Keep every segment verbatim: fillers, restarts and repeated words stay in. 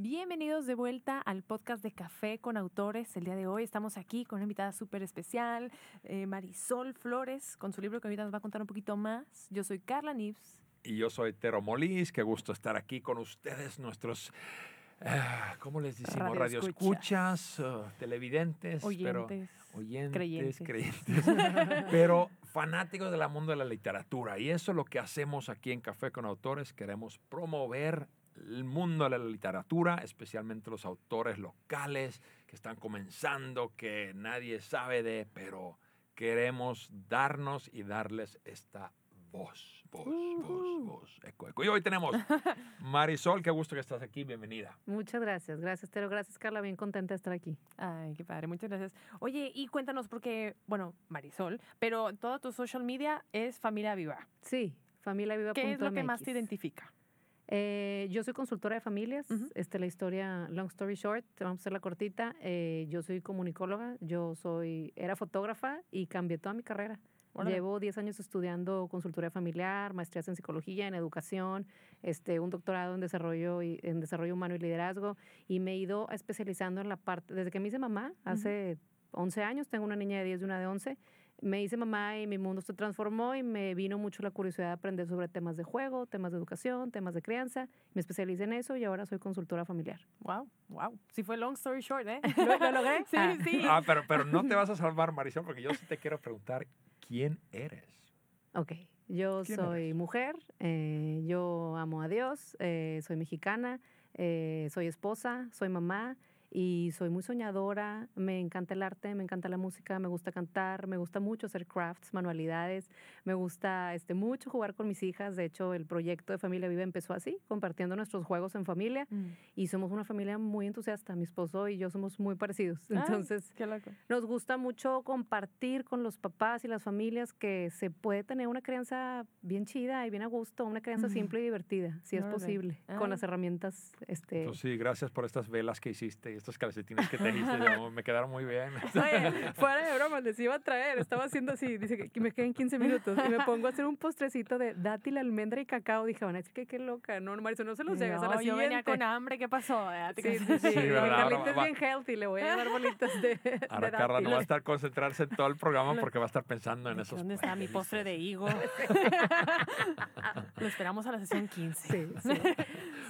Bienvenidos de vuelta al podcast de Café con Autores. El día de hoy estamos aquí con una invitada súper especial, eh, Marisol Flores, con su libro que ahorita nos va a contar un poquito más. Yo soy Carla Nips. Y yo soy Tero Molís. Qué gusto estar aquí con ustedes, nuestros, ah, ¿cómo les decimos? Radio escuchas, uh, televidentes, oyentes, pero, oyentes creyentes, creyentes pero fanáticos del mundo de la literatura. Y eso es lo que hacemos aquí en Café con Autores. Queremos promover el mundo de la literatura, especialmente los autores locales que están comenzando, que nadie sabe de, pero queremos darnos y darles esta voz, voz, uh-huh. voz, voz, eco, eco. Y hoy tenemos Marisol, qué gusto que estás aquí, bienvenida. Muchas gracias, gracias Tero, gracias Carla, bien contenta de estar aquí. Ay, qué padre, muchas gracias. Oye, y cuéntanos, porque, bueno, Marisol, pero toda tu social media es Familia Viva. Sí, familia viva punto m x. ¿Qué es lo que más te identifica? Eh, yo soy consultora de familias, uh-huh. este, la historia, long story short, vamos a hacer la cortita, eh, yo soy comunicóloga, yo soy, era fotógrafa y cambié toda mi carrera. Hola. Llevo diez años estudiando consultoría familiar, maestrías en psicología, en educación, este, un doctorado en desarrollo, y, en desarrollo humano y liderazgo, y me he ido especializando en la parte, desde que me hice mamá, uh-huh. hace once años, tengo una niña de diez y una de once, me hice mamá y mi mundo se transformó y me vino mucho la curiosidad de aprender sobre temas de juego, temas de educación, temas de crianza. Me especialicé en eso y ahora soy consultora familiar. Wow, wow. Sí fue long story short, ¿eh? ¿Lo, lo logré? Sí, ah. sí. Ah, pero, pero no te vas a salvar, Marisol, porque yo sí te quiero preguntar quién eres. Ok, yo soy eres? mujer, eh, yo amo a Dios, eh, soy mexicana, eh, soy esposa, soy mamá. Y soy muy soñadora, me encanta el arte, me encanta la música, me gusta cantar, me gusta mucho hacer crafts, manualidades, me gusta este, mucho jugar con mis hijas. De hecho, el proyecto de Familia Viva empezó así, compartiendo nuestros juegos en familia. Mm. Y somos una familia muy entusiasta, mi esposo y yo somos muy parecidos. Entonces, qué loco. Nos gusta mucho compartir con los papás y las familias que se puede tener una crianza bien chida y bien a gusto, una crianza mm. simple y divertida, si es All posible, right. con las herramientas. Este... Entonces, sí, gracias por estas velas que hiciste. Estos calcetines que te dijiste, me quedaron muy bien. Oye, fuera de broma, les iba a traer. Estaba haciendo así, dice que me quedan quince minutos y me pongo a hacer un postrecito de dátil, almendra y cacao. Dije, van a decir que qué loca. No, Marisol, no se los lleves no, a la siguiente. No, yo venía con hambre. ¿Qué pasó? Sí, sí, sí. sí, sí verdad, Carlita es bien healthy. Le voy a dar bolitas de, de Ahora dátil. Carla no va a estar concentrarse en todo el programa porque va a estar pensando en esos. ¿Dónde está mi postre de higo? Lo esperamos a la sesión quince. Sí,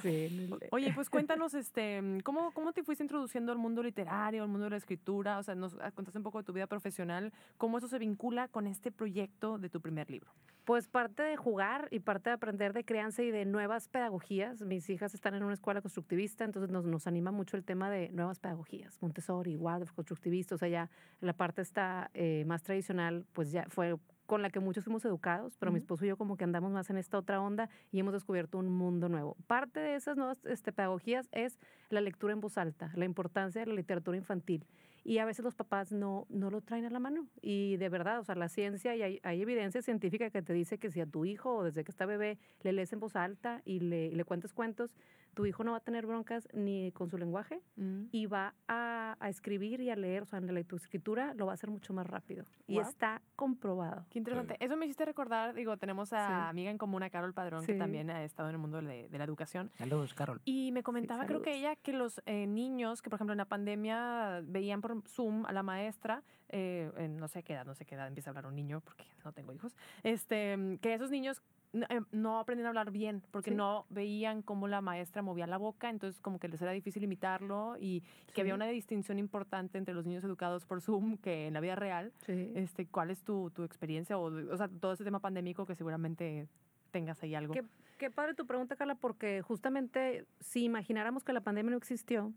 sí. sí. Oye, pues cuéntanos, este, ¿cómo, cómo te fuiste introduciendo Produciendo el mundo literario, el mundo de la escritura? O sea, nos contaste un poco de tu vida profesional. ¿Cómo eso se vincula con este proyecto de tu primer libro? Pues parte de jugar y parte de aprender de crianza y de nuevas pedagogías. Mis hijas están en una escuela constructivista, entonces nos, nos anima mucho el tema de nuevas pedagogías. Montessori, Waldorf, constructivista. O sea, ya la parte está eh, más tradicional, pues ya fue con la que muchos fuimos educados, pero uh-huh. mi esposo y yo como que andamos más en esta otra onda y hemos descubierto un mundo nuevo. Parte de esas nuevas este, pedagogías es la lectura en voz alta, la importancia de la literatura infantil. Y a veces los papás no, no lo traen a la mano. Y de verdad, o sea, la ciencia, y hay, hay evidencia científica que te dice que si a tu hijo, o desde que está bebé, le lees en voz alta y le, y le cuentas cuentos, tu hijo no va a tener broncas ni con su lenguaje uh-huh. y va a, a escribir y a leer, o sea, en la escritura lo va a hacer mucho más rápido. Wow. Y está comprobado. Qué interesante. Sí. Eso me hiciste recordar, digo, tenemos a sí. amiga en común, a Carol Padrón, sí. que también ha estado en el mundo de, de la educación. Saludos, Carol. Y me comentaba, sí, creo que ella, que los eh, niños, que por ejemplo en la pandemia veían por Zoom a la maestra, eh, en no sé qué edad, no sé qué edad empieza a hablar un niño, porque no tengo hijos, este, que esos niños No, no aprenden a hablar bien porque sí. no veían cómo la maestra movía la boca, entonces como que les era difícil imitarlo y que sí. había una distinción importante entre los niños educados por Zoom que en la vida real. Sí. Este, ¿cuál es tu, tu experiencia? O, o sea, todo ese tema pandémico que seguramente tengas ahí algo. Qué, qué padre tu pregunta, Carla, porque justamente si imagináramos que la pandemia no existió,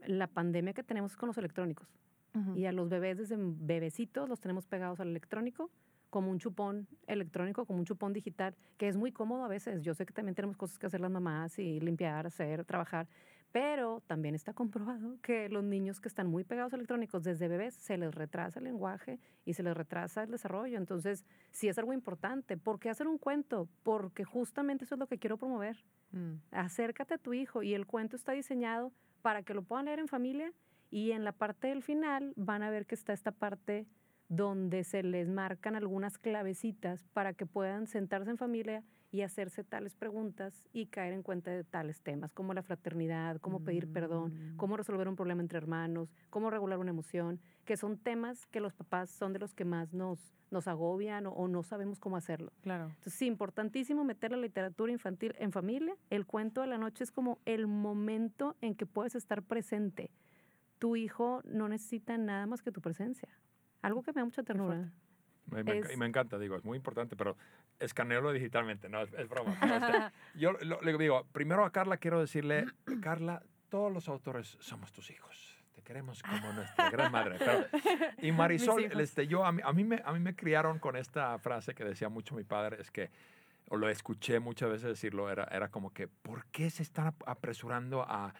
la pandemia que tenemos es con los electrónicos. Uh-huh. Y a los bebés desde bebecitos los tenemos pegados al electrónico, como un chupón electrónico, como un chupón digital, que es muy cómodo a veces. Yo sé que también tenemos cosas que hacer las mamás y limpiar, hacer, trabajar, pero también está comprobado que los niños que están muy pegados a electrónicos desde bebés se les retrasa el lenguaje y se les retrasa el desarrollo. Entonces, sí es algo importante. ¿Por qué hacer un cuento? Porque justamente eso es lo que quiero promover. Mm. Acércate a tu hijo y el cuento está diseñado para que lo puedan leer en familia y en la parte del final van a ver que está esta parte donde se les marcan algunas clavecitas para que puedan sentarse en familia y hacerse tales preguntas y caer en cuenta de tales temas, como la fraternidad, cómo pedir mm. perdón, cómo resolver un problema entre hermanos, cómo regular una emoción, que son temas que los papás son de los que más nos, nos agobian o, o no sabemos cómo hacerlo. Claro. Entonces, sí, importantísimo meter la literatura infantil en familia. El cuento de la noche es como el momento en que puedes estar presente. Tu hijo no necesita nada más que tu presencia. Algo que me da mucha ternura. Me, me, es... me encanta, digo, es muy importante, pero escanearlo digitalmente, no, es, es broma. No, o sea, yo lo, le digo, primero a Carla quiero decirle, Carla, todos los autores somos tus hijos. Te queremos como nuestra gran madre. Pero, y Marisol, este, yo, a, mí, a, mí me, a mí me criaron con esta frase que decía mucho mi padre, es que, o lo escuché muchas veces decirlo, era, era como que, ¿por qué se están apresurando a... a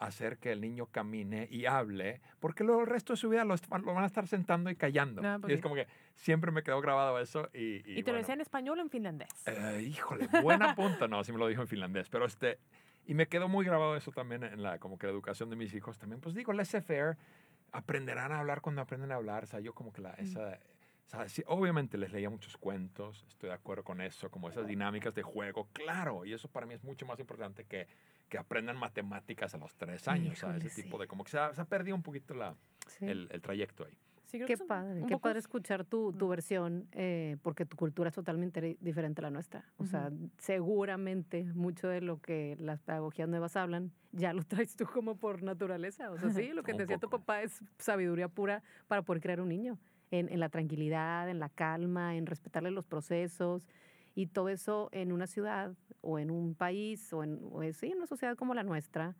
hacer que el niño camine y hable, porque luego el resto de su vida lo, lo van a estar sentando y callando? No, porque... Y es como que siempre me quedó grabado eso. ¿Y, y, ¿Y te bueno. lo decía en español o en finlandés? Eh, híjole, buena punta. No, sí me lo dijo en finlandés. Pero este, y me quedó muy grabado eso también en la, como que la educación de mis hijos también. Pues digo, laissez-faire, aprenderán a hablar cuando aprenden a hablar. O sea, yo como que la, esa... Mm. O sea, sí, obviamente les leía muchos cuentos, estoy de acuerdo con eso, como esas dinámicas de juego, claro, y eso para mí es mucho más importante que, que aprendan matemáticas a los tres años, híjole, ¿sabes? Ese sí. tipo de, como que se ha, se ha perdido un poquito la, sí. el, el trayecto ahí. Sí, qué padre, qué padre escuchar tu, tu versión, eh, porque tu cultura es totalmente diferente a la nuestra. O uh-huh. sea, seguramente mucho de lo que las pedagogías nuevas hablan, ya lo traes tú como por naturaleza. O sea, sí, lo que te decía poco. tu papá es sabiduría pura para poder crear un niño. En, en la tranquilidad, en la calma, en respetarle los procesos y todo eso en una ciudad o en un país o en, o en, sí, en una sociedad como la nuestra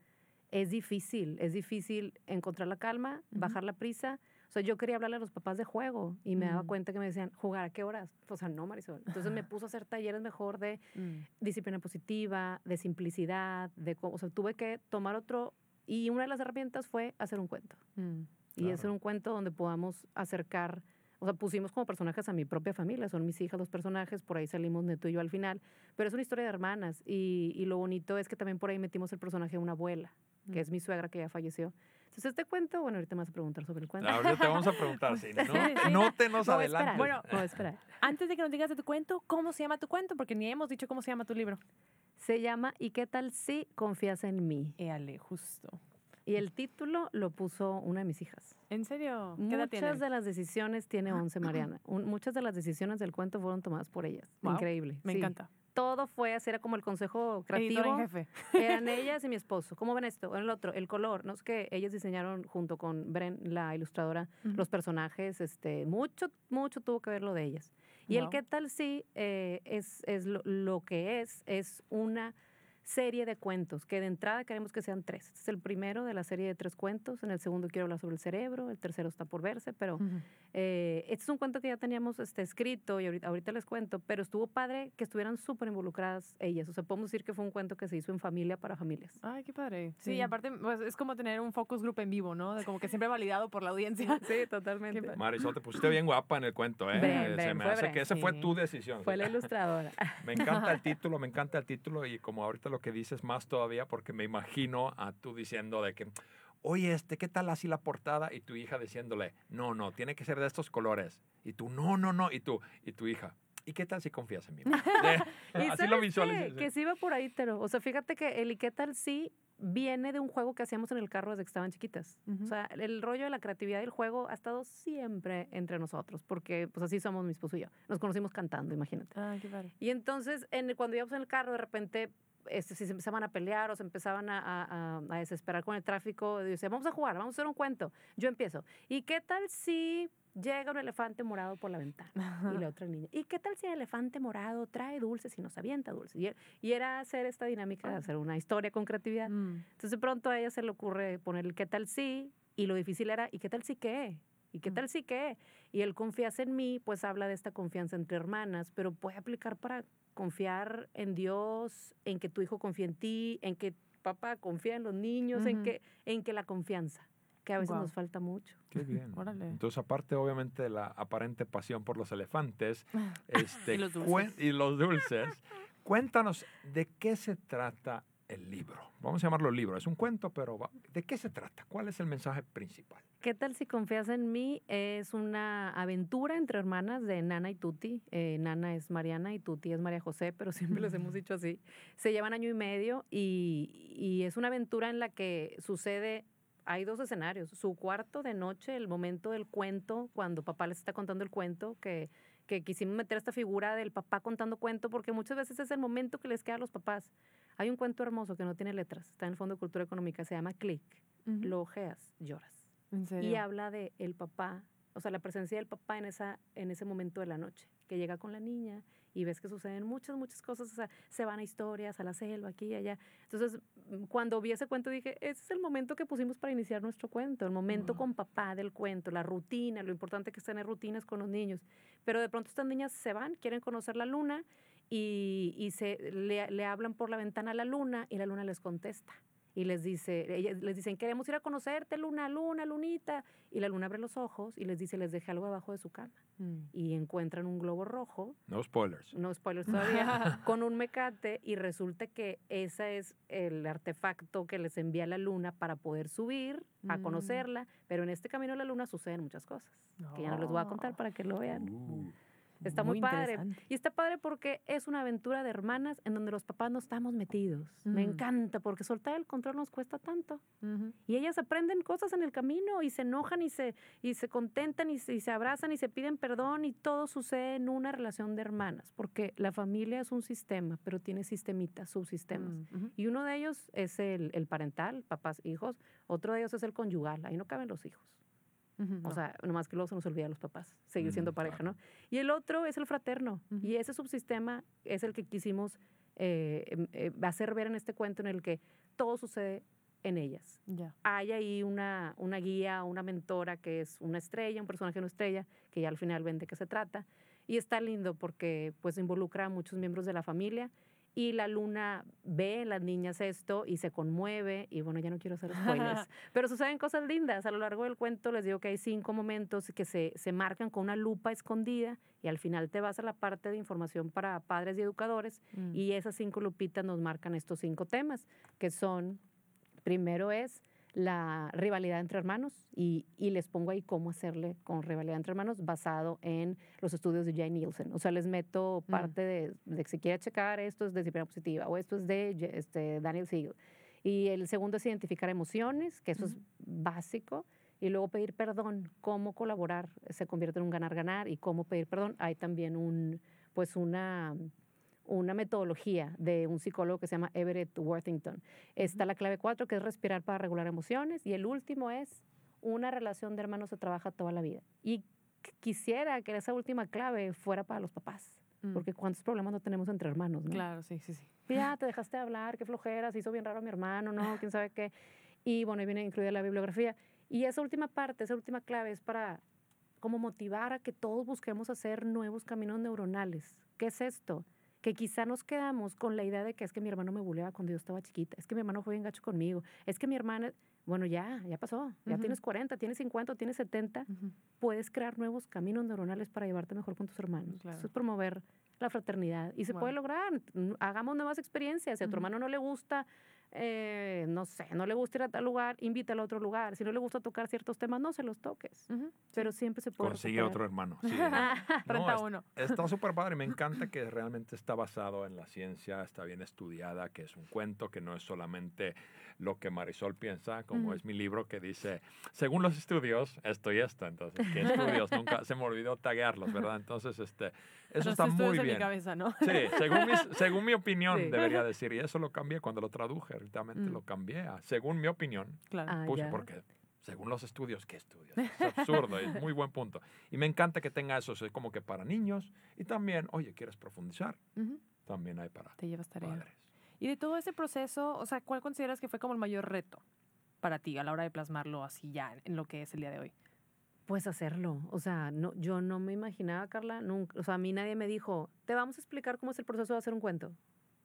es difícil, es difícil encontrar la calma, uh-huh. bajar la prisa. O sea, yo quería hablarle a los papás de juego y me uh-huh. daba cuenta que me decían, ¿jugar a qué horas? O sea, no, Marisol. Entonces me puso a hacer talleres mejor de uh-huh. disciplina positiva, de simplicidad, de, o sea, tuve que tomar otro y una de las herramientas fue hacer un cuento. Uh-huh. Y claro. hacer un cuento donde podamos acercar, o sea, pusimos como personajes a mi propia familia, son mis hijas los personajes, por ahí salimos Neto y yo al final, pero es una historia de hermanas y, y lo bonito es que también por ahí metimos el personaje de una abuela, que mm. es mi suegra que ya falleció. Entonces este cuento, bueno, ahorita me vas a preguntar sobre el cuento. Ahorita te vamos a preguntar, sí, no, sí, sí. no te nos no adelantes. Bueno, no, espera. Antes de que nos digas de tu cuento, ¿cómo se llama tu cuento? Porque ni hemos dicho cómo se llama tu libro. Se llama ¿Y qué tal si confías en mí? Éale, justo. Y el título lo puso una de mis hijas. ¿En serio? ¿Qué muchas edad tiene? De las decisiones tiene once, Mariana. Un, muchas de las decisiones del cuento fueron tomadas por ellas. Wow. Increíble. Me sí. encanta. Todo fue así, era como el consejo creativo. Editora en jefe. Eran ellas y mi esposo. ¿Cómo ven esto? El otro, el color. No es que ellas diseñaron junto con Bren, la ilustradora, uh-huh. los personajes. Este, mucho, mucho tuvo que ver lo de ellas. Y wow. el qué tal sí eh, es, es lo, lo que es, es una... serie de cuentos, que de entrada queremos que sean tres. Este es el primero de la serie de tres cuentos, en el segundo quiero hablar sobre el cerebro, el tercero está por verse, pero uh-huh. eh, este es un cuento que ya teníamos este, escrito y ahorita, ahorita les cuento, pero estuvo padre que estuvieran súper involucradas ellas. O sea, podemos decir que fue un cuento que se hizo en familia para familias. Ay, qué padre. Sí, sí. Y aparte pues, es como tener un focus group en vivo, ¿no? De como que siempre validado por la audiencia. Sí, totalmente. Marisol, te pusiste bien guapa en el cuento, ¿eh? Bren, Bren, se me hace Bren. que esa sí. fue tu decisión. Fue la ilustradora. Me encanta el título, me encanta el título y como ahorita lo que dices más todavía porque me imagino a tú diciendo de que, oye, este, ¿qué tal así la portada? Y tu hija diciéndole, no, no, tiene que ser de estos colores. Y tú, no, no, no. Y tú, y tu hija, ¿y qué tal si confías en mí? Así lo visualicé. Que sí va por ahí, Tero. O sea, fíjate que el ¿y qué tal sí? viene de un juego que hacíamos en el carro desde que estaban chiquitas. Uh-huh. O sea, el rollo de la creatividad y el juego ha estado siempre entre nosotros, porque pues así somos mi esposo y yo. Nos conocimos cantando, imagínate. Ah, qué padre. Y entonces, en, cuando íbamos en el carro, de repente... Este, si se empezaban a pelear o se empezaban a, a, a desesperar con el tráfico, decían, vamos a jugar, vamos a hacer un cuento. Yo empiezo. ¿Y qué tal si llega un elefante morado por la ventana? Ajá. Y la otra niña. ¿Y qué tal si el elefante morado trae dulces y nos avienta dulces? Y, y era hacer esta dinámica de hacer una historia con creatividad. Mm. Entonces de pronto a ella se le ocurre poner el ¿qué tal si? Y lo difícil era ¿y qué tal si qué? ¿Y qué tal si qué? Y el confías en mí, pues habla de esta confianza entre hermanas, pero puede aplicar para... confiar en Dios, en que tu hijo confía en ti, en que papá confía en los niños, uh-huh. en que en que la confianza, que a veces wow. nos falta mucho. Qué bien. Órale. Entonces, aparte, obviamente, de la aparente pasión por los elefantes este, y los dulces, cuen- y los dulces cuéntanos de qué se trata el libro. Vamos a llamarlo libro. Es un cuento, pero va. ¿De qué se trata? ¿Cuál es el mensaje principal? ¿Qué tal si confías en mí? Es una aventura entre hermanas de Nana y Tuti. Eh, Nana es Mariana y Tuti es María José, pero siempre les hemos dicho así. Se llevan año y medio y, y es una aventura en la que sucede... Hay dos escenarios. Su cuarto de noche, el momento del cuento, cuando papá les está contando el cuento, que, que quisimos meter esta figura del papá contando cuento, porque muchas veces es el momento que les queda a los papás. Hay un cuento hermoso que no tiene letras, está en el Fondo de Cultura Económica, se llama Click. Uh-huh. Lo ojeas, lloras. ¿En serio? Y habla de el papá, o sea, la presencia del papá en, esa, en ese momento de la noche, que llega con la niña y ves que suceden muchas, muchas cosas. O sea, se van a historias, a la selva, aquí y allá. Entonces, cuando vi ese cuento dije, ese es el momento que pusimos para iniciar nuestro cuento, el momento wow. con papá del cuento, la rutina, lo importante que es tener rutinas con los niños. Pero de pronto estas niñas se van, quieren conocer la luna y, y se, le, le hablan por la ventana a la luna y la luna les contesta. Y les dice, ellas les dicen, queremos ir a conocerte, luna, luna, lunita. Y la luna abre los ojos y les dice, les dejé algo abajo de su cama. Mm. Y encuentran un globo rojo. No spoilers. No spoilers todavía. Con un mecate. Y resulta que ese es el artefacto que les envía la luna para poder subir a conocerla. Mm. Pero en este camino a la luna suceden muchas cosas. Oh. Que ya no les voy a contar para que lo vean. Uh. Está muy, muy padre. Y está padre porque es una aventura de hermanas en donde los papás no estamos metidos. Uh-huh. Me encanta porque soltar el control nos cuesta tanto. Uh-huh. Y ellas aprenden cosas en el camino y se enojan y se, y se contentan y se, y se abrazan y se piden perdón y todo sucede en una relación de hermanas. Porque la familia es un sistema, pero tiene sistemitas, subsistemas. Uh-huh. Y uno de ellos es el, el parental, papás, hijos. Otro de ellos es el conyugal. Ahí no caben los hijos. Uh-huh, o sea, no. Nomás que luego se nos olvida a los papás, seguir uh-huh, siendo pareja, claro. ¿no? Y el otro es el fraterno, uh-huh. y ese subsistema es el que quisimos eh, eh, hacer ver en este cuento en el que todo sucede en ellas. Yeah. Hay ahí una, una guía, una mentora que es una estrella, un personaje no estrella, que ya al final ven de qué se trata, y está lindo porque pues involucra a muchos miembros de la familia. Y la luna ve en las niñas esto y se conmueve. Y bueno, ya no quiero hacer spoilers. Pero suceden cosas lindas. A lo largo del cuento les digo que hay cinco momentos que se, se marcan con una lupa escondida. Y al final te vas a la parte de información para padres y educadores. Mm. Y esas cinco lupitas nos marcan estos cinco temas. Que son, primero es la rivalidad entre hermanos. Y, y les pongo ahí cómo hacerle con rivalidad entre hermanos basado en los estudios de Jay Nielsen. O sea, les meto parte de, de que si quiera checar, esto es de disciplina positiva o esto es de este, Daniel Siegel. Y el segundo es identificar emociones, que eso uh-huh. es básico. Y luego pedir perdón, cómo colaborar se convierte en un ganar-ganar y cómo pedir perdón. Hay también un, pues una... una metodología de un psicólogo que se llama Everett Worthington. Está la clave cuatro, que es respirar para regular emociones. Y el último es, una relación de hermanos se trabaja toda la vida. Y quisiera que esa última clave fuera para los papás. Mm. Porque cuántos problemas no tenemos entre hermanos, ¿no? Claro, sí, sí, sí. Ya, te dejaste de hablar, qué flojera, se hizo bien raro a mi hermano, ¿no? ¿Quién sabe qué? Y bueno, ahí viene incluida la bibliografía. Y esa última parte, esa última clave es para como motivar a que todos busquemos hacer nuevos caminos neuronales. ¿Qué es esto? Que quizá nos quedamos con la idea de que es que mi hermano me buleaba cuando yo estaba chiquita, es que mi hermano fue bien gacho conmigo, es que mi hermana... Bueno, ya, ya pasó. Ya uh-huh. tienes cuarenta, tienes cincuenta, tienes setenta. Uh-huh. Puedes crear nuevos caminos neuronales para llevarte mejor con tus hermanos. Claro. Eso es promover la fraternidad. Y se wow. puede lograr. Hagamos nuevas experiencias. Si a tu uh-huh. hermano no le gusta... Eh, no sé, no le gusta ir a tal lugar, invítalo a otro lugar. Si no le gusta tocar ciertos temas, no se los toques. Uh-huh. Pero siempre se puede consigue recuperar. Otro hermano. Sí, ¿no? No, uno. Es, está súper padre. Me encanta que realmente está basado en la ciencia, está bien estudiada, que es un cuento, que no es solamente lo que Marisol piensa, como uh-huh. es mi libro que dice, según los estudios, esto y esto. Entonces, ¿qué estudios? Nunca se me olvidó taguearlos, ¿verdad? Entonces, este, eso los está muy bien. En mi cabeza, ¿no? Sí, según, mis, según mi opinión, sí. debería decir. Y eso lo cambié cuando lo traduje. Mm. Lo cambié a, según mi opinión, claro. ah, puse, porque según los estudios, ¿qué estudios? Es absurdo, es muy buen punto. Y me encanta que tenga eso, es como que para niños y también, oye, ¿quieres profundizar? Uh-huh. También hay para te llevas tarea. Padres. Y de todo ese proceso, o sea, ¿cuál consideras que fue como el mayor reto para ti a la hora de plasmarlo así ya en lo que es el día de hoy? Pues hacerlo. O sea, no, yo no me imaginaba, Carla, nunca. O sea, a mí nadie me dijo, te vamos a explicar cómo es el proceso de hacer un cuento.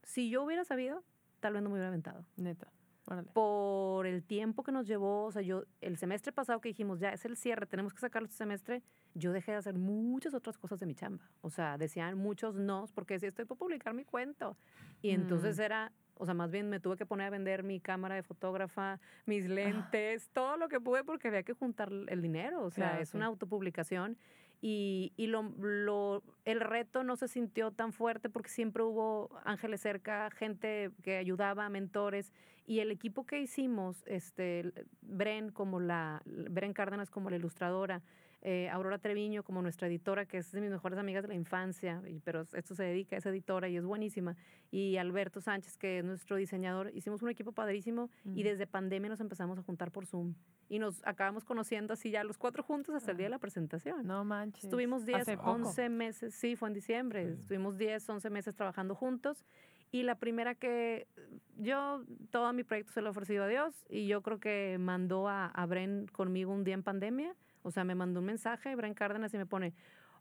Si yo hubiera sabido, tal vez no me hubiera aventado. Neta. Órale. Por el tiempo que nos llevó, o sea, yo, el semestre pasado que dijimos, ya es el cierre, tenemos que sacarlo este semestre, yo dejé de hacer muchas otras cosas de mi chamba. O sea, decían muchos no, porque decía, estoy por publicar mi cuento. Y entonces mm. era, O sea, más bien me tuve que poner a vender mi cámara de fotógrafa, mis lentes, ah. todo lo que pude porque había que juntar el dinero. O sea, claro, es sí. una autopublicación. Y, y lo, lo, el reto no se sintió tan fuerte porque siempre hubo ángeles cerca, gente que ayudaba, mentores. Y el equipo que hicimos, este, Bren, como la, Bren Cárdenas como la ilustradora, eh, Aurora Treviño como nuestra editora, que es de mis mejores amigas de la infancia, pero esto se dedica, es editora y es buenísima. Y Alberto Sánchez, que es nuestro diseñador, hicimos un equipo padrísimo mm. y desde pandemia nos empezamos a juntar por Zoom. Y nos acabamos conociendo así ya los cuatro juntos hasta el día de la presentación. No manches. Estuvimos diez, once meses. Sí, fue en diciembre. Sí. Estuvimos diez, once meses trabajando juntos. Y la primera que yo, todo mi proyecto se lo he ofrecido a Dios. Y yo creo que mandó a, a Bren conmigo un día en pandemia. O sea, me mandó un mensaje, Bren Cárdenas, y me pone...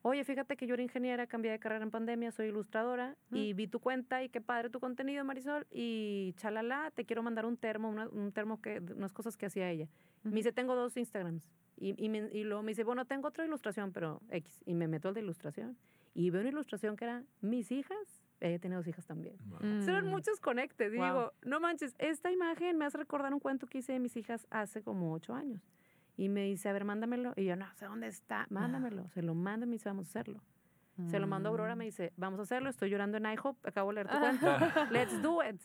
Oye, fíjate que yo era ingeniera, cambié de carrera en pandemia, soy ilustradora mm. y vi tu cuenta y qué padre tu contenido, Marisol, y chalala, te quiero mandar un termo, una, un termo que unas cosas que hacía ella. Mm. Me dice, tengo dos Instagrams. Y, y, me, y luego me dice, bueno, tengo otra ilustración, pero X. Y me meto al de ilustración. Y veo una ilustración que era mis hijas. Ella tenía dos hijas también. Wow. Son muchos conectes. Wow. Digo, no manches, esta imagen me hace recordar un cuento que hice de mis hijas hace como ocho años. Y me dice, a ver, mándamelo. Y yo, no sé dónde está, mándamelo. Se lo mando y me dice, vamos a hacerlo. Mm. Se lo mando a Aurora, me dice, vamos a hacerlo. Estoy llorando en I H O P, acabo de leer tu cuento. Let's do it.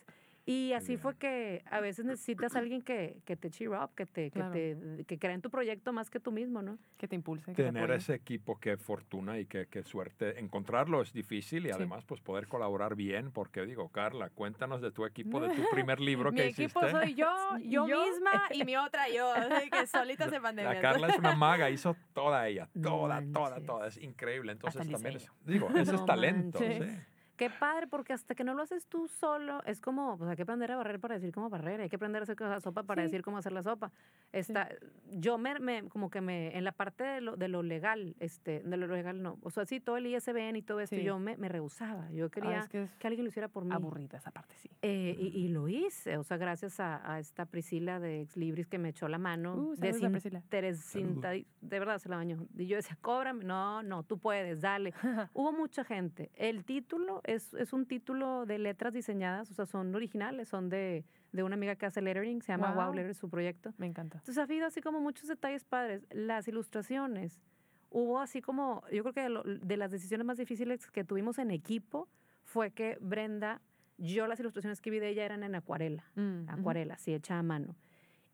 Y así fue que a veces necesitas a alguien que, que te cheer up, que te, claro. que te que crea en tu proyecto más que tú mismo, ¿no? Que te impulse. Que Tener te ese equipo, qué fortuna y qué, qué suerte. Encontrarlo es difícil y sí. además pues poder colaborar bien, porque digo, Carla, cuéntanos de tu equipo, de tu primer libro que hiciste. Mi equipo soy yo, yo, yo misma y mi otra yo, así que solitas en pandemia. La Carla es una maga, hizo toda ella, toda, no toda, toda, toda, es increíble. Entonces también, es, digo, eso no es talento, manches. sí. Qué padre, porque hasta que no lo haces tú solo, es como, pues hay que aprender a barrer para decir cómo barrer, hay que aprender a hacer la sopa para sí. decir cómo hacer la sopa. Esta, sí. Yo me, me, como que me, en la parte de lo, de lo legal, este, de lo legal no, o sea, sí, todo el I S B N y todo esto, sí. yo me, me rehusaba, yo quería ah, es que, es que alguien lo hiciera por mí. Aburrida esa parte, sí. Eh, uh-huh. y, y lo hice, o sea, gracias a, a esta Priscila de Ex Libris que me echó la mano. Uh, Desinteresinta, de verdad se la bañó. Y yo decía, cóbrame, no, no, tú puedes, dale. Hubo mucha gente. El título Es, es un título de letras diseñadas, o sea, son originales, son de, de una amiga que hace lettering, se llama wow. wow Letter, su proyecto. Me encanta. Entonces ha habido así como muchos detalles padres. Las ilustraciones, hubo así como, yo creo que de, lo, de las decisiones más difíciles que tuvimos en equipo fue que Brenda, yo las ilustraciones que vi de ella eran en acuarela, mm, acuarela, así uh-huh. hecha a mano.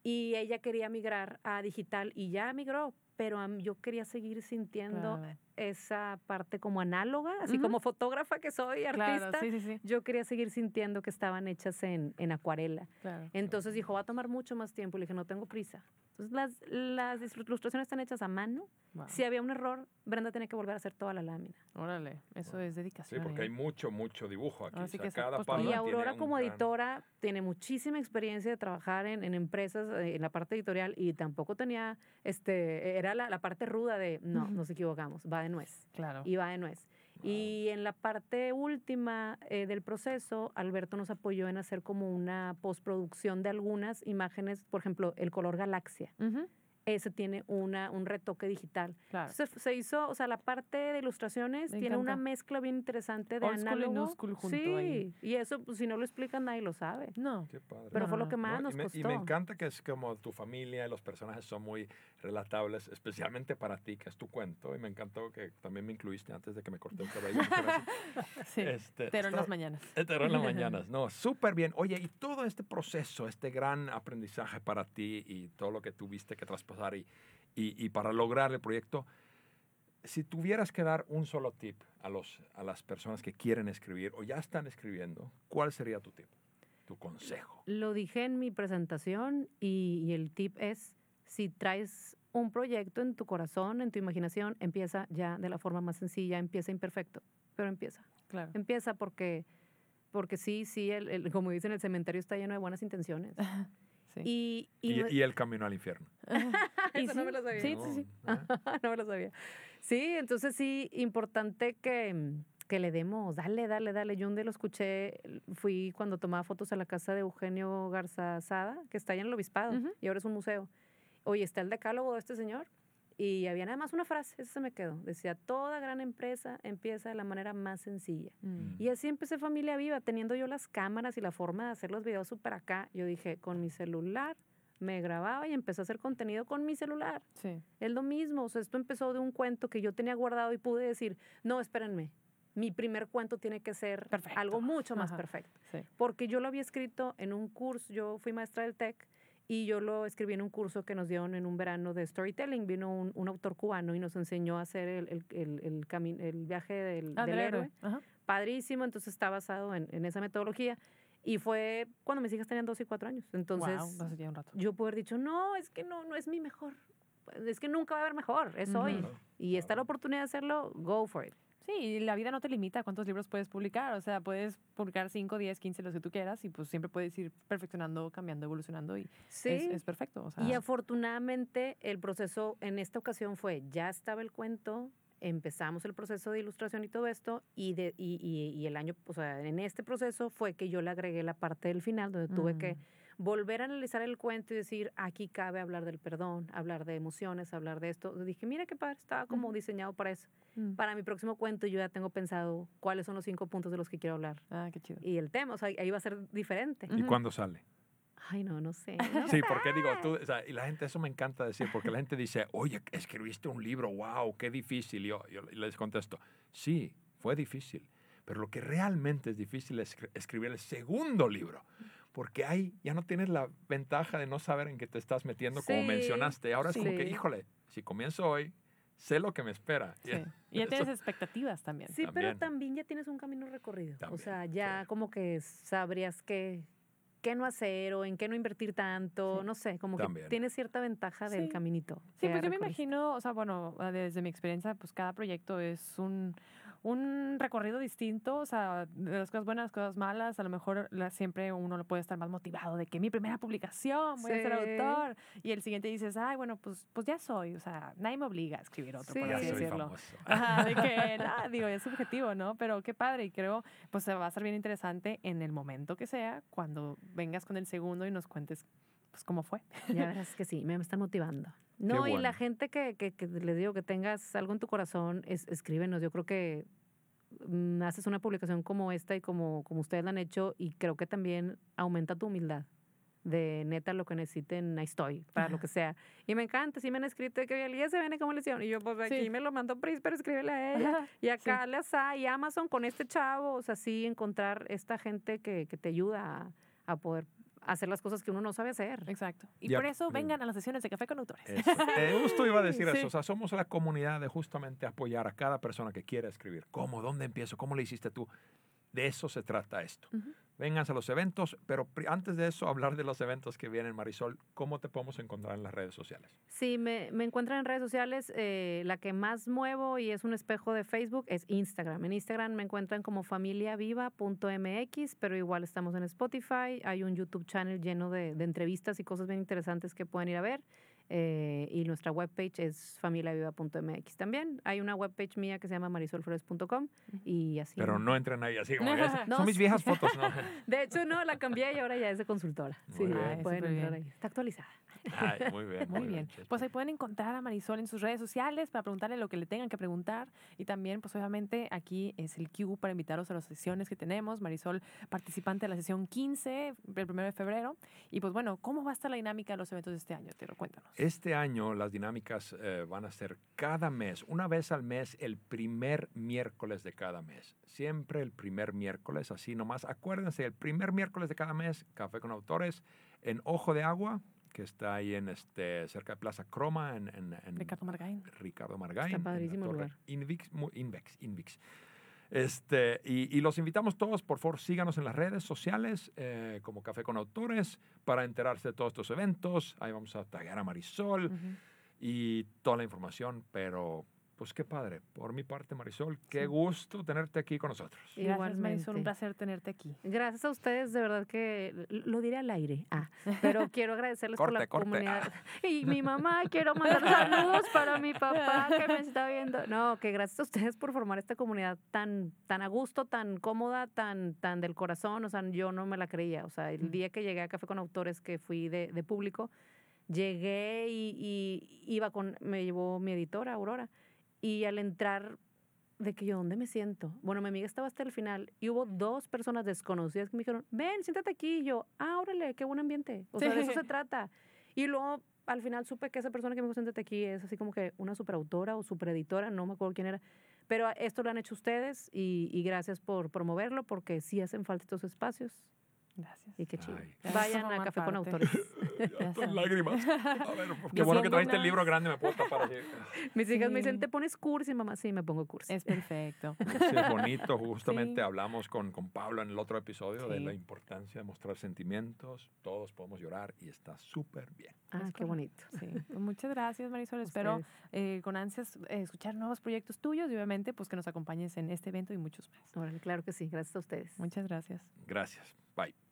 Y ella quería migrar a digital y ya migró, pero a mí, yo quería seguir sintiendo claro. esa parte como análoga, así uh-huh. como fotógrafa que soy, artista, claro, sí, sí, sí. yo quería seguir sintiendo que estaban hechas en, en acuarela. Claro, Entonces claro. dijo, va a tomar mucho más tiempo. Le dije, no tengo prisa. Entonces las, las ilustraciones están hechas a mano. Wow. Si había un error, Brenda tenía que volver a hacer toda la lámina. Órale, eso wow. es dedicación. Sí, porque ¿eh? hay mucho, mucho dibujo aquí. Así o sea, que cada palabra y Aurora como gran... editora tiene muchísima experiencia de trabajar en, en empresas, en la parte editorial, y tampoco tenía, este, era la, la parte ruda de, no, nos equivocamos, va de nuez. Claro. Y va de nuez. Wow. Y en la parte última eh, del proceso, Alberto nos apoyó en hacer como una postproducción de algunas imágenes, por ejemplo, el color galaxia. Uh-huh. Ese tiene una, un retoque digital. Claro. Entonces, se hizo, o sea, la parte de ilustraciones Me tiene encanta. una mezcla bien interesante de Old análogo. School y new school junto sí, ahí. Y eso, pues, si no lo explican, nadie lo sabe. No. Qué padre. Pero no. fue lo que más no, nos y me, costó. Y me encanta que es como tu familia, los personajes son muy relatables, especialmente para ti, que es tu cuento. Y me encantó que también me incluiste antes de que me corté el cabello. sí, este, Tero en las mañanas. Tero en las mañanas, no, súper bien. Oye, y todo este proceso, este gran aprendizaje para ti y todo lo que tuviste que traspasar Y, y, y para lograr el proyecto, si tuvieras que dar un solo tip a, los, a las personas que quieren escribir o ya están escribiendo, ¿cuál sería tu tip, tu consejo? Lo dije en mi presentación y, y el tip es, si traes un proyecto en tu corazón, en tu imaginación, empieza ya de la forma más sencilla, empieza imperfecto, pero empieza. Claro. Empieza porque, porque sí, sí, el, el, como dicen, el cementerio está lleno de buenas intenciones. Sí. Y, y, y, y el camino al infierno. Eso sí, no me lo sabía. Sí, sí, sí. No me lo sabía. Sí, entonces sí, importante que, que le demos, dale, dale, dale. Yo un día lo escuché, fui cuando tomaba fotos a la casa de Eugenio Garza Sada, que está allá en el Obispado, uh-huh. y ahora es un museo. Oye, está el decálogo de este señor. Y había nada más una frase, esa se me quedó. Decía, toda gran empresa empieza de la manera más sencilla. Mm. Y así empecé Familia Viva, teniendo yo las cámaras y la forma de hacer los videos súper acá. Yo dije, con mi celular me grababa y empecé a hacer contenido con mi celular. Sí. Es lo mismo, o sea, esto empezó de un cuento que yo tenía guardado y pude decir, no, espérenme, mi primer cuento tiene que ser perfecto, algo mucho más, ajá, perfecto. Sí. Porque yo lo había escrito en un curso, yo fui maestra del TEC, y yo lo escribí en un curso que nos dieron en un verano de storytelling. Vino un, un autor cubano y nos enseñó a hacer el, el, el, el, cami- el viaje del, ah, del héroe. Ajá. Padrísimo, entonces está basado en, en esa metodología. Y fue cuando mis hijas tenían dos y cuatro años. Entonces, wow, no sería un rato. Yo pude haber dicho, no, es que no, no es mi mejor. Es que nunca va a haber mejor, es, uh-huh, hoy. Y está la oportunidad de hacerlo, go for it. Sí, y la vida no te limita a cuántos libros puedes publicar. O sea, puedes publicar cinco, diez, quince, los que tú quieras, y pues siempre puedes ir perfeccionando, cambiando, evolucionando, y sí, es, es perfecto. O sea. Y afortunadamente el proceso en esta ocasión fue, ya estaba el cuento, empezamos el proceso de ilustración y todo esto, y, de, y, y, y el año, o sea, en este proceso fue que yo le agregué la parte del final, donde mm. tuve que volver a analizar el cuento y decir, aquí cabe hablar del perdón, hablar de emociones, hablar de esto. Dije, mira qué padre, estaba como diseñado para eso. Mm. Para mi próximo cuento yo ya tengo pensado cuáles son los cinco puntos de los que quiero hablar. Ah, qué chido. Y el tema, o sea, ahí va a ser diferente. ¿Y uh-huh. cuándo sale? Ay, no, no sé. ¿No? Sí, porque digo, tú, o sea, y la gente, eso me encanta decir, porque la gente dice, oye, escribiste un libro, wow, qué difícil. Y yo, yo les contesto, sí, fue difícil, pero lo que realmente es difícil es escribir el segundo libro. Porque ahí ya no tienes la ventaja de no saber en qué te estás metiendo, sí, como mencionaste. Ahora sí, es como que, híjole, si comienzo hoy, sé lo que me espera. Sí. Y ya tienes expectativas también. Sí, también. Pero también ya tienes un camino recorrido. También, o sea, ya sí, como que sabrías qué, qué no hacer o en qué no invertir tanto. Sí. No sé, como también que tienes cierta ventaja del, sí, caminito. Sí, pues yo me imagino, o sea, bueno, desde mi experiencia, pues cada proyecto es un... un recorrido distinto, o sea, de las cosas buenas, las cosas malas, a lo mejor la, siempre uno puede estar más motivado de que mi primera publicación, voy, sí, a ser autor, y el siguiente dices, ay, bueno, pues, pues ya soy, o sea, nadie me obliga a escribir otro, sí, por así decirlo. Famoso. Ajá, de que, nada, digo, es subjetivo, ¿no? Pero qué padre, y creo, pues va a ser bien interesante en el momento que sea, cuando vengas con el segundo y nos cuentes, pues, cómo fue. Ya verás que sí, me están motivando. No, bueno, y la gente que, que, que les digo que tengas algo en tu corazón, es, escríbenos. Yo creo que mm, haces una publicación como esta y como, como ustedes la han hecho, y creo que también aumenta tu humildad. De neta, lo que necesiten, ahí estoy, para lo que sea. Y me encanta, sí me han escrito de que ya se ven cómo le hicieron. Y yo, pues aquí sí, me lo mandó Pris, pero escríbele a ella. Y acá, sí, las hay, Amazon con este chavo. O sea, sí, encontrar esta gente que, que te ayuda a, a poder hacer las cosas que uno no sabe hacer. Exacto. Y ya, por eso vengan a las sesiones de Café con Autores. Eso. Eh, justo iba a decir, sí, eso. O sea, somos la comunidad de justamente apoyar a cada persona que quiera escribir. ¿Cómo? ¿Dónde empiezo? ¿Cómo le hiciste tú? De eso se trata esto. Uh-huh. Vénganse a los eventos, pero antes de eso, hablar de los eventos que vienen, Marisol, ¿cómo te podemos encontrar en las redes sociales? Sí, me, me encuentran en redes sociales. Eh, la que más muevo y es un espejo de Facebook es Instagram. En Instagram me encuentran como familia viva punto m x, pero igual estamos en Spotify. Hay un YouTube channel lleno de, de entrevistas y cosas bien interesantes que pueden ir a ver. Eh, y nuestra webpage es familia viva punto m x también. Hay una webpage mía que se llama marisol flores punto com y así. Pero no entran ahí así como que no, son mis viejas fotos, ¿no? De hecho, no, la cambié y ahora ya es de consultora. Muy, sí, ah, pueden entrar ahí. Está actualizada. Ay, muy bien, muy, muy bien. bien. Pues ahí pueden encontrar a Marisol en sus redes sociales para preguntarle lo que le tengan que preguntar. Y también, pues obviamente, aquí es el Q para invitaros a las sesiones que tenemos. Marisol, participante de la sesión quince, el primero de febrero. Y pues bueno, ¿cómo va a estar la dinámica de los eventos de este año? Te lo cuéntanos. Este año las dinámicas eh, van a ser cada mes, una vez al mes, el primer miércoles de cada mes. Siempre el primer miércoles, así nomás. Acuérdense, el primer miércoles de cada mes, Café con Autores en Ojo de Agua, que está ahí en este, cerca de Plaza Croma, en, en, en Ricardo Margain. Ricardo Margain. Está padrísimo el lugar. Invix, Invix, Invix. Este, y, y los invitamos todos, por favor, síganos en las redes sociales eh, como Café con Autores para enterarse de todos estos eventos. Ahí vamos a taggear a Marisol, uh-huh, y toda la información, pero... Pues qué padre. Por mi parte, Marisol, qué, sí, gusto tenerte aquí con nosotros. Igualmente. Gracias, Marisol, un placer tenerte aquí. Gracias a ustedes, de verdad que lo diré al aire. Ah, pero quiero agradecerles corte, por la corte. comunidad. Ah. Y mi mamá, quiero mandar saludos para mi papá que me está viendo. No, que gracias a ustedes por formar esta comunidad tan, tan a gusto, tan cómoda, tan, tan del corazón. O sea, yo no me la creía. O sea, el día que llegué a Café con Autores, que fui de, de público, Llegué y, y iba con, me llevó mi editora, Aurora, y al entrar, de que yo, ¿dónde me siento? Bueno, mi amiga estaba hasta el final y hubo dos personas desconocidas que me dijeron, ven, siéntate aquí. Y yo, ah, órale, qué buen ambiente. O sí. sea, de eso se trata. Y luego, al final, supe que esa persona que me dijo, siéntate aquí, es así como que una superautora o supereditora, no me acuerdo quién era. Pero esto lo han hecho ustedes y, y gracias por promoverlo, porque sí hacen falta estos espacios. Gracias. Y qué chido. Vayan a Café parte. Con Autores. Tus lágrimas. A ver, qué bueno que trajiste una... el libro grande, me puedo tapar aquí. Mis sí. hijas me dicen, ¿te pones cursi, mamá? Sí, me pongo cursi. Es perfecto. Sí, es bonito. Justamente sí. hablamos con, con Pablo en el otro episodio sí. de la importancia de mostrar sentimientos. Todos podemos llorar y está súper bien. Ah, es qué correcto. Bonito. Sí. Pues muchas gracias, Marisol. Ustedes. Espero eh, con ansias eh, escuchar nuevos proyectos tuyos y obviamente pues que nos acompañes en este evento y muchos más. Bueno, claro que sí. Gracias a ustedes. Muchas gracias. Gracias. Bye.